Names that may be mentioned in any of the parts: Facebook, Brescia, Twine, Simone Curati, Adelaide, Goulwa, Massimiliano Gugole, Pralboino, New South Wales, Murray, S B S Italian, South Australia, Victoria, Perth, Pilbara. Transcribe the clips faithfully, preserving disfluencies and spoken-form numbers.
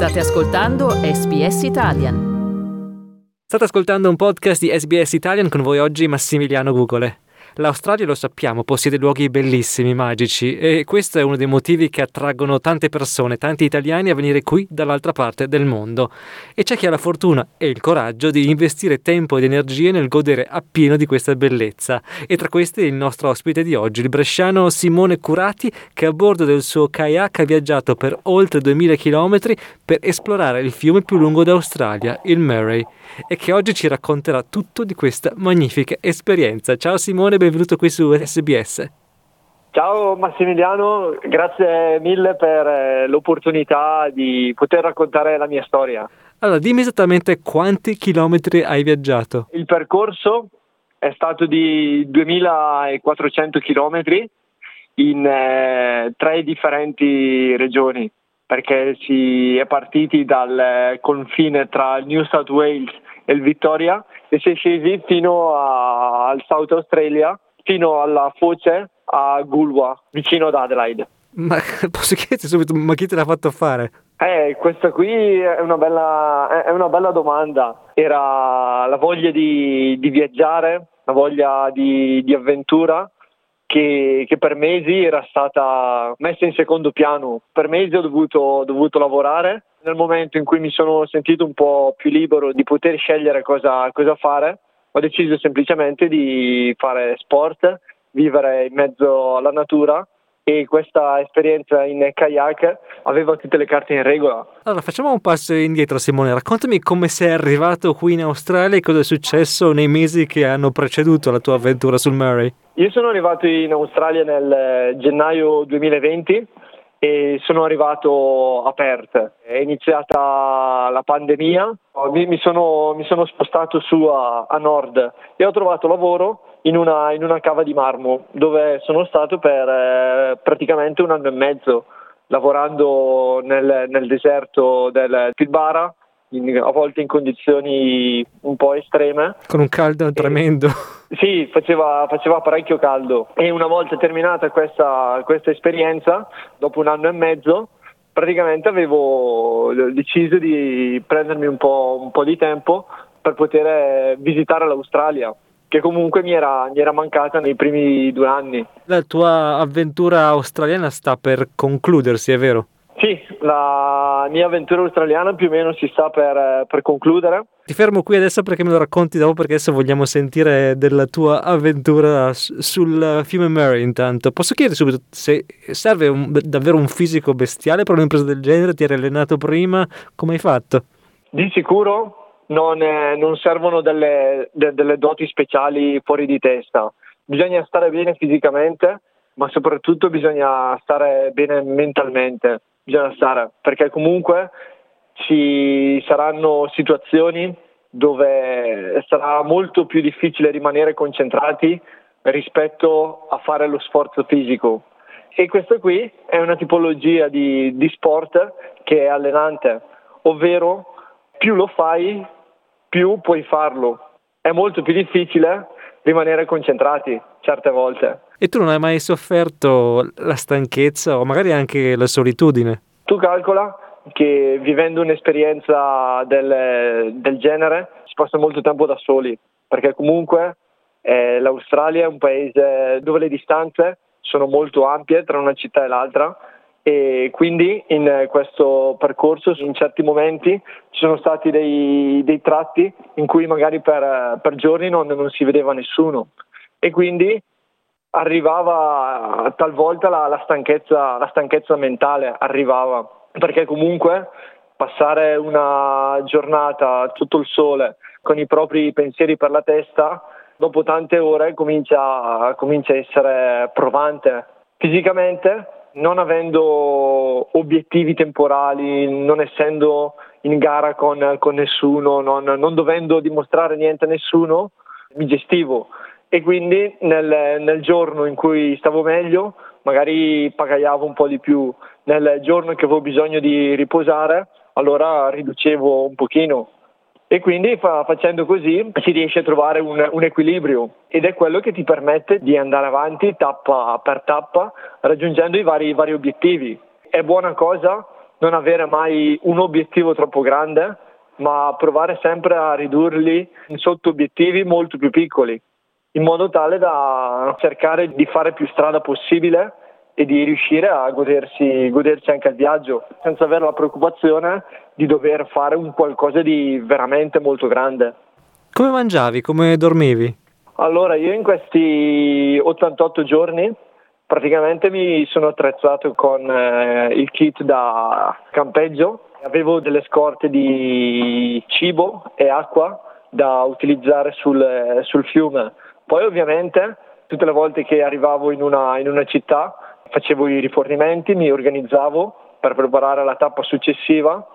State ascoltando S B S Italian. State ascoltando un podcast di S B S Italian, con voi oggi Massimiliano Gugole. L'Australia, lo sappiamo, possiede luoghi bellissimi, magici, e questo è uno dei motivi che attraggono tante persone, tanti italiani, a venire qui dall'altra parte del mondo. E c'è chi ha la fortuna e il coraggio di investire tempo ed energie nel godere appieno di questa bellezza. E tra questi il nostro ospite di oggi, il bresciano Simone Curati, che a bordo del suo kayak ha viaggiato per oltre duemila chilometri per esplorare il fiume più lungo d'Australia, il Murray, e che oggi ci racconterà tutto di questa magnifica esperienza. Ciao Simone, benvenuto qui su S B S. Ciao Massimiliano, grazie mille per l'opportunità di poter raccontare la mia storia. Allora, dimmi esattamente quanti chilometri hai viaggiato? Il percorso è stato di duemilaquattrocento chilometri in eh, tre differenti regioni, perché si è partiti dal confine tra il New South Wales e il Victoria e si è scesi fino a, al South Australia, fino alla foce a Goulwa, vicino ad Adelaide. Ma posso chiederti subito, ma chi te l'ha fatto fare? Eh, questa qui è una bella, è una bella domanda. Era la voglia di, di viaggiare, la voglia di, di avventura che, che per mesi era stata messa in secondo piano. Per mesi ho dovuto, ho dovuto lavorare. Nel momento in cui mi sono sentito un po' più libero di poter scegliere cosa, cosa fare, ho deciso semplicemente di fare sport, vivere in mezzo alla natura, e questa esperienza in kayak aveva tutte le carte in regola. Allora, facciamo un passo indietro, Simone. Raccontami come sei arrivato qui in Australia e cosa è successo nei mesi che hanno preceduto la tua avventura sul Murray. Io sono arrivato in Australia nel gennaio duemilaventi e sono arrivato a Perth. È iniziata la pandemia, mi sono, mi sono spostato su a, a nord e ho trovato lavoro in una, in una cava di marmo, dove sono stato per eh, praticamente un anno e mezzo, lavorando nel, nel deserto del Pilbara, in, a volte in condizioni un po' estreme. Con un caldo tremendo. E, sì, faceva, faceva parecchio caldo. E una volta terminata questa, questa esperienza, dopo un anno e mezzo, praticamente avevo deciso di prendermi un po', un po' di tempo per poter visitare l'Australia, che comunque mi era, mi era mancata nei primi due anni. La tua avventura australiana sta per concludersi, è vero? Sì, la mia avventura australiana più o meno si sta per, per concludere. Ti fermo qui adesso perché me lo racconti dopo, perché adesso vogliamo sentire della tua avventura sul fiume Murray intanto. Posso chiedere subito se serve un, davvero un fisico bestiale per un'impresa del genere? Ti eri allenato prima? Come hai fatto? Di sicuro non, eh, non servono delle, de, delle doti speciali fuori di testa. Bisogna stare bene fisicamente, ma soprattutto bisogna stare bene mentalmente. Bisogna stare, perché comunque ci saranno situazioni dove sarà molto più difficile rimanere concentrati rispetto a fare lo sforzo fisico. E questa qui è una tipologia di, di sport che è allenante, ovvero più lo fai, più puoi farlo. È molto più difficile rimanere concentrati certe volte. E tu non hai mai sofferto la stanchezza o magari anche la solitudine? Tu calcola che vivendo un'esperienza del, del genere si passa molto tempo da soli, perché comunque eh, l'Australia è un paese dove le distanze sono molto ampie tra una città e l'altra, e quindi in questo percorso in certi momenti ci sono stati dei, dei tratti in cui magari per, per giorni non, non si vedeva nessuno, e quindi arrivava talvolta la, la stanchezza, la stanchezza mentale arrivava, perché comunque passare una giornata sotto il sole con i propri pensieri per la testa dopo tante ore comincia, comincia a essere provante fisicamente. Non avendo obiettivi temporali, non essendo in gara con, con nessuno, non, non dovendo dimostrare niente a nessuno, mi gestivo. E quindi nel, nel giorno in cui stavo meglio magari pagaiavo un po' di più, nel giorno che avevo bisogno di riposare allora riducevo un pochino. E quindi fa, facendo così si riesce a trovare un, un equilibrio, ed è quello che ti permette di andare avanti tappa per tappa raggiungendo i vari, vari obiettivi. È buona cosa non avere mai un obiettivo troppo grande, ma provare sempre a ridurli in sotto obiettivi molto più piccoli, in modo tale da cercare di fare più strada possibile e di riuscire a godersi, godersi anche il viaggio, senza avere la preoccupazione di dover fare un qualcosa di veramente molto grande. Come mangiavi? Come dormivi? Allora, io in questi ottantotto giorni praticamente mi sono attrezzato con eh, il kit da campeggio. Avevo delle scorte di cibo e acqua da utilizzare sul, sul fiume. Poi ovviamente tutte le volte che arrivavo in una, in una città facevo i rifornimenti, mi organizzavo per preparare la tappa successiva,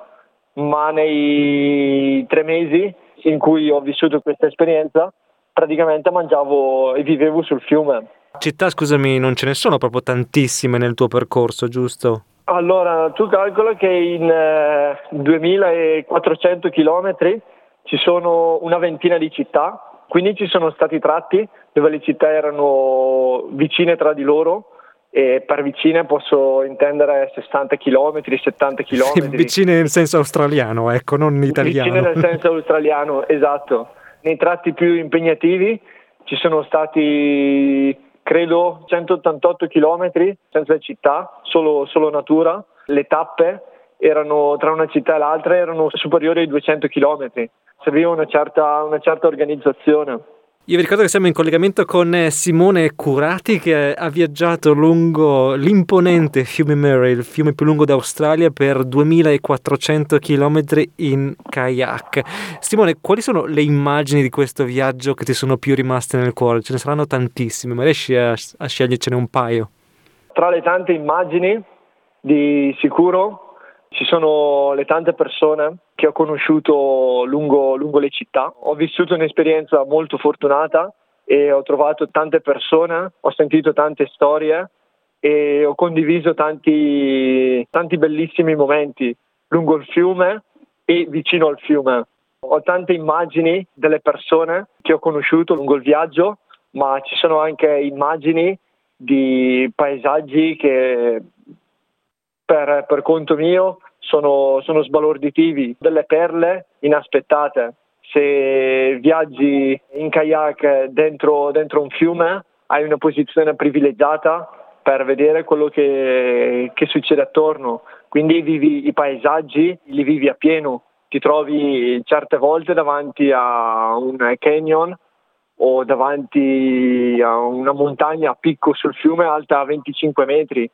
ma nei tre mesi in cui ho vissuto questa esperienza praticamente mangiavo e vivevo sul fiume. Città, scusami, non ce ne sono proprio tantissime nel tuo percorso, giusto? Allora, tu calcola che in eh, duemilaquattrocento chilometri ci sono una ventina di città, quindi ci sono stati tratti dove le città erano vicine tra di loro, e per vicine posso intendere sessanta chilometri, settanta chilometri. Sì, vicine nel senso australiano, ecco, non italiano. Vicine nel senso australiano, esatto. Nei tratti più impegnativi ci sono stati, credo, centottantotto chilometri senza città, solo, solo natura. Le tappe erano tra una città e l'altra erano superiori ai duecento chilometri. Serviva una certa, una certa organizzazione. Io vi ricordo che siamo in collegamento con Simone Curati, che ha viaggiato lungo l'imponente fiume Murray, il fiume più lungo d'Australia, per duemilaquattrocento chilometri in kayak. Simone, quali sono le immagini di questo viaggio che ti sono più rimaste nel cuore? Ce ne saranno tantissime, ma riesci a, a scegliercene un paio? Tra le tante immagini, di sicuro, ci sono le tante persone che ho conosciuto lungo, lungo le città. Ho vissuto un'esperienza molto fortunata e ho trovato tante persone, ho sentito tante storie e ho condiviso tanti, tanti bellissimi momenti lungo il fiume e vicino al fiume. Ho tante immagini delle persone che ho conosciuto lungo il viaggio, ma ci sono anche immagini di paesaggi che per, per conto mio Sono, sono sbalorditivi, delle perle inaspettate. Se viaggi in kayak dentro, dentro un fiume, hai una posizione privilegiata per vedere quello che, che succede attorno. Quindi vivi i paesaggi, li vivi a pieno. Ti trovi certe volte davanti a un canyon o davanti a una montagna a picco sul fiume alta venticinque metri.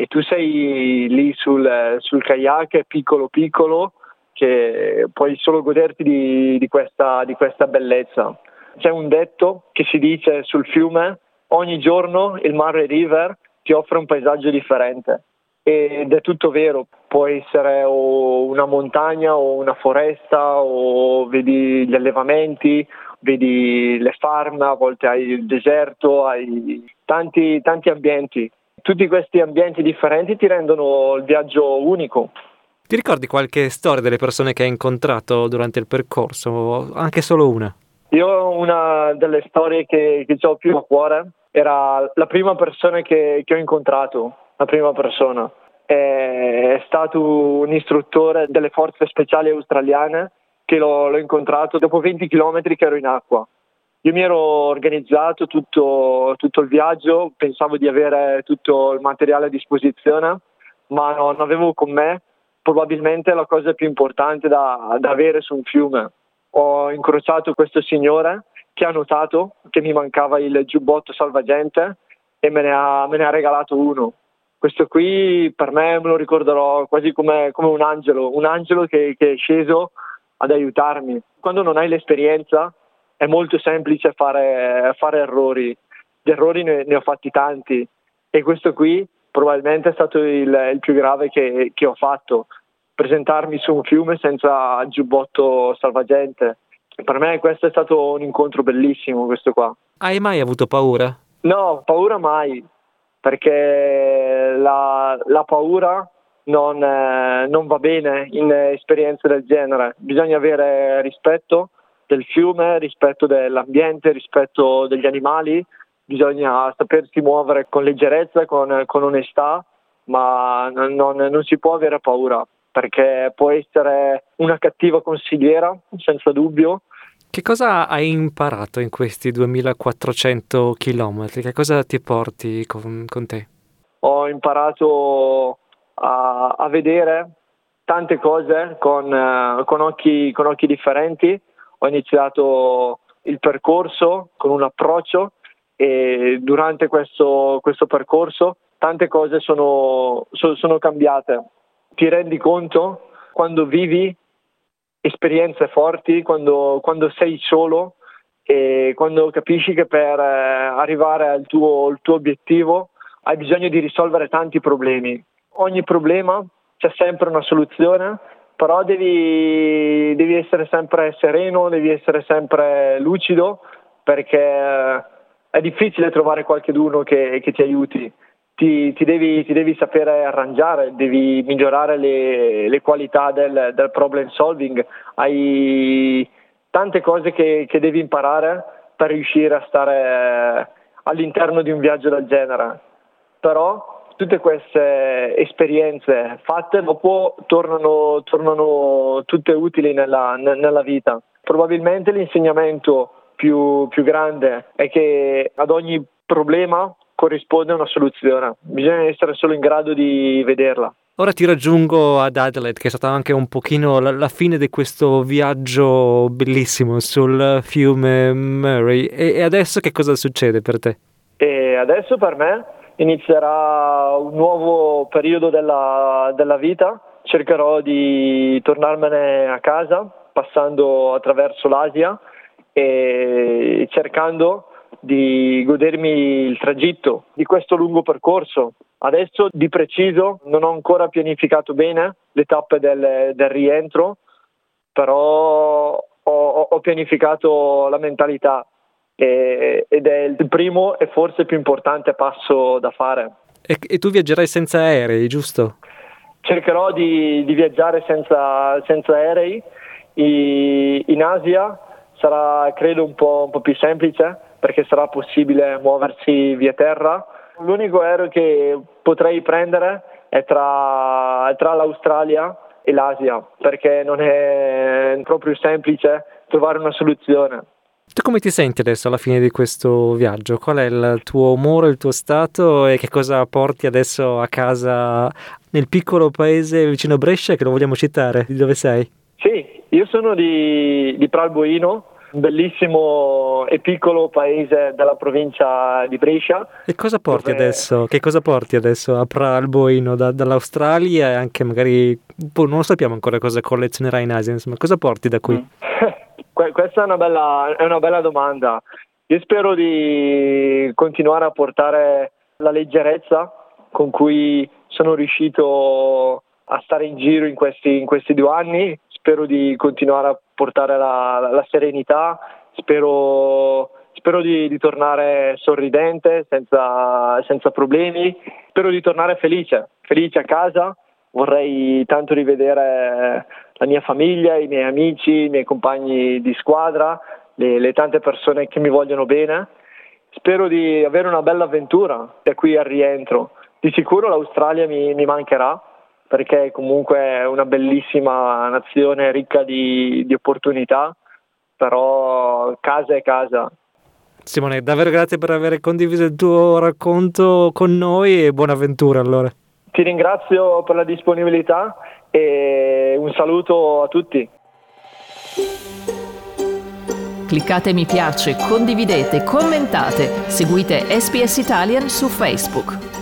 E tu sei lì sul, sul kayak piccolo piccolo che puoi solo goderti di, di, questa, di questa bellezza. C'è un detto che si dice sul fiume: ogni giorno il Murray River ti offre un paesaggio differente, ed è tutto vero. Può essere o una montagna o una foresta, o vedi gli allevamenti, vedi le farm, a volte hai il deserto, hai tanti, tanti ambienti. Tutti questi ambienti differenti ti rendono il viaggio unico. Ti ricordi qualche storia delle persone che hai incontrato durante il percorso? Anche solo una? Io una delle storie che, che ho più a cuore era la prima persona che, che ho incontrato. La prima persona è, è stato un istruttore delle forze speciali australiane che l'ho, l'ho incontrato dopo venti chilometri che ero in acqua. Io mi ero organizzato tutto, tutto il viaggio, pensavo di avere tutto il materiale a disposizione, ma non avevo con me probabilmente la cosa più importante da, da avere su un fiume. Ho incrociato questo signore che ha notato che mi mancava il giubbotto salvagente e me ne ha, me ne ha regalato uno. Questo qui per me me lo ricorderò quasi come, come un angelo, un angelo che, che è sceso ad aiutarmi. Quando non hai l'esperienza è molto semplice fare, fare errori, di errori ne, ne ho fatti tanti, e questo qui probabilmente è stato il, il più grave che, che ho fatto, presentarmi su un fiume senza giubbotto salvagente. Per me questo è stato un incontro bellissimo, questo qua. Hai mai avuto paura? No, paura mai, perché la, la paura non, eh, non va bene in esperienze del genere. Bisogna avere rispetto del fiume, rispetto dell'ambiente, rispetto degli animali. Bisogna sapersi muovere con leggerezza, con, con onestà, ma non, non, non si può avere paura, perché può essere una cattiva consigliera, senza dubbio. Che cosa hai imparato in questi duemilaquattrocento chilometri? Che cosa ti porti con, con te? Ho imparato a, a vedere tante cose con, eh, con, occhi, con occhi differenti. Ho iniziato il percorso con un approccio e durante questo, questo percorso tante cose sono, so, sono cambiate. Ti rendi conto quando vivi esperienze forti, quando, quando sei solo e quando capisci che per arrivare al tuo, al tuo obiettivo hai bisogno di risolvere tanti problemi. Ogni problema c'è sempre una soluzione, però devi, devi essere sempre sereno, devi essere sempre lucido, perché è difficile trovare qualcuno che, che ti aiuti. Ti, ti, devi, ti devi sapere arrangiare, devi migliorare le, le qualità del, del problem solving. Hai tante cose che, che devi imparare per riuscire a stare all'interno di un viaggio del genere. Però tutte queste esperienze fatte dopo tornano, tornano tutte utili nella, nella vita. Probabilmente l'insegnamento più, più grande è che ad ogni problema corrisponde a una soluzione, bisogna essere solo in grado di vederla. Ora ti raggiungo ad Adelaide, che è stata anche un pochino la, la fine di questo viaggio bellissimo sul fiume Murray, e, e adesso che cosa succede per te? E adesso per me inizierà un nuovo periodo della, della vita. Cercherò di tornarmene a casa passando attraverso l'Asia e cercando di godermi il tragitto di questo lungo percorso. Adesso di preciso non ho ancora pianificato bene le tappe del, del rientro, però ho, ho pianificato la mentalità e, ed è il primo e forse più importante passo da fare. E, e tu viaggerai senza aerei, giusto? Cercherò di, di viaggiare senza, senza aerei. I, in Asia sarà credo un po', un po' più semplice, perché sarà possibile muoversi via terra. L'unico aereo che potrei prendere è tra, è tra l'Australia e l'Asia, perché non è proprio semplice trovare una soluzione. Tu come ti senti adesso alla fine di questo viaggio? Qual è il tuo umore, il tuo stato e che cosa porti adesso a casa nel piccolo paese vicino a Brescia, che lo vogliamo citare, di dove sei? Sì, io sono di, di Pralboino, un bellissimo e piccolo paese della provincia di Brescia. E cosa porti dove... adesso? Che cosa porti adesso a Pralboino da, dall'Australia e anche magari non sappiamo ancora cosa collezionerai in Asia, insomma, cosa porti da qui? Mm. Questa è una bella è una bella domanda. Io spero di continuare a portare la leggerezza con cui sono riuscito a stare in giro in questi in questi due anni. Spero di continuare a portare la, la, la serenità, spero, spero di, di tornare sorridente, senza, senza problemi, spero di tornare felice, felice a casa. Vorrei tanto rivedere la mia famiglia, i miei amici, i miei compagni di squadra, le, le tante persone che mi vogliono bene. Spero di avere una bella avventura da qui al rientro. Di sicuro l'Australia mi, mi mancherà, perché comunque è una bellissima nazione ricca di, di opportunità, però casa è casa. Simone, davvero grazie per aver condiviso il tuo racconto con noi e buona avventura allora. Ti ringrazio per la disponibilità e un saluto a tutti. Cliccate mi piace, condividete, commentate, seguite S B S Italian su Facebook.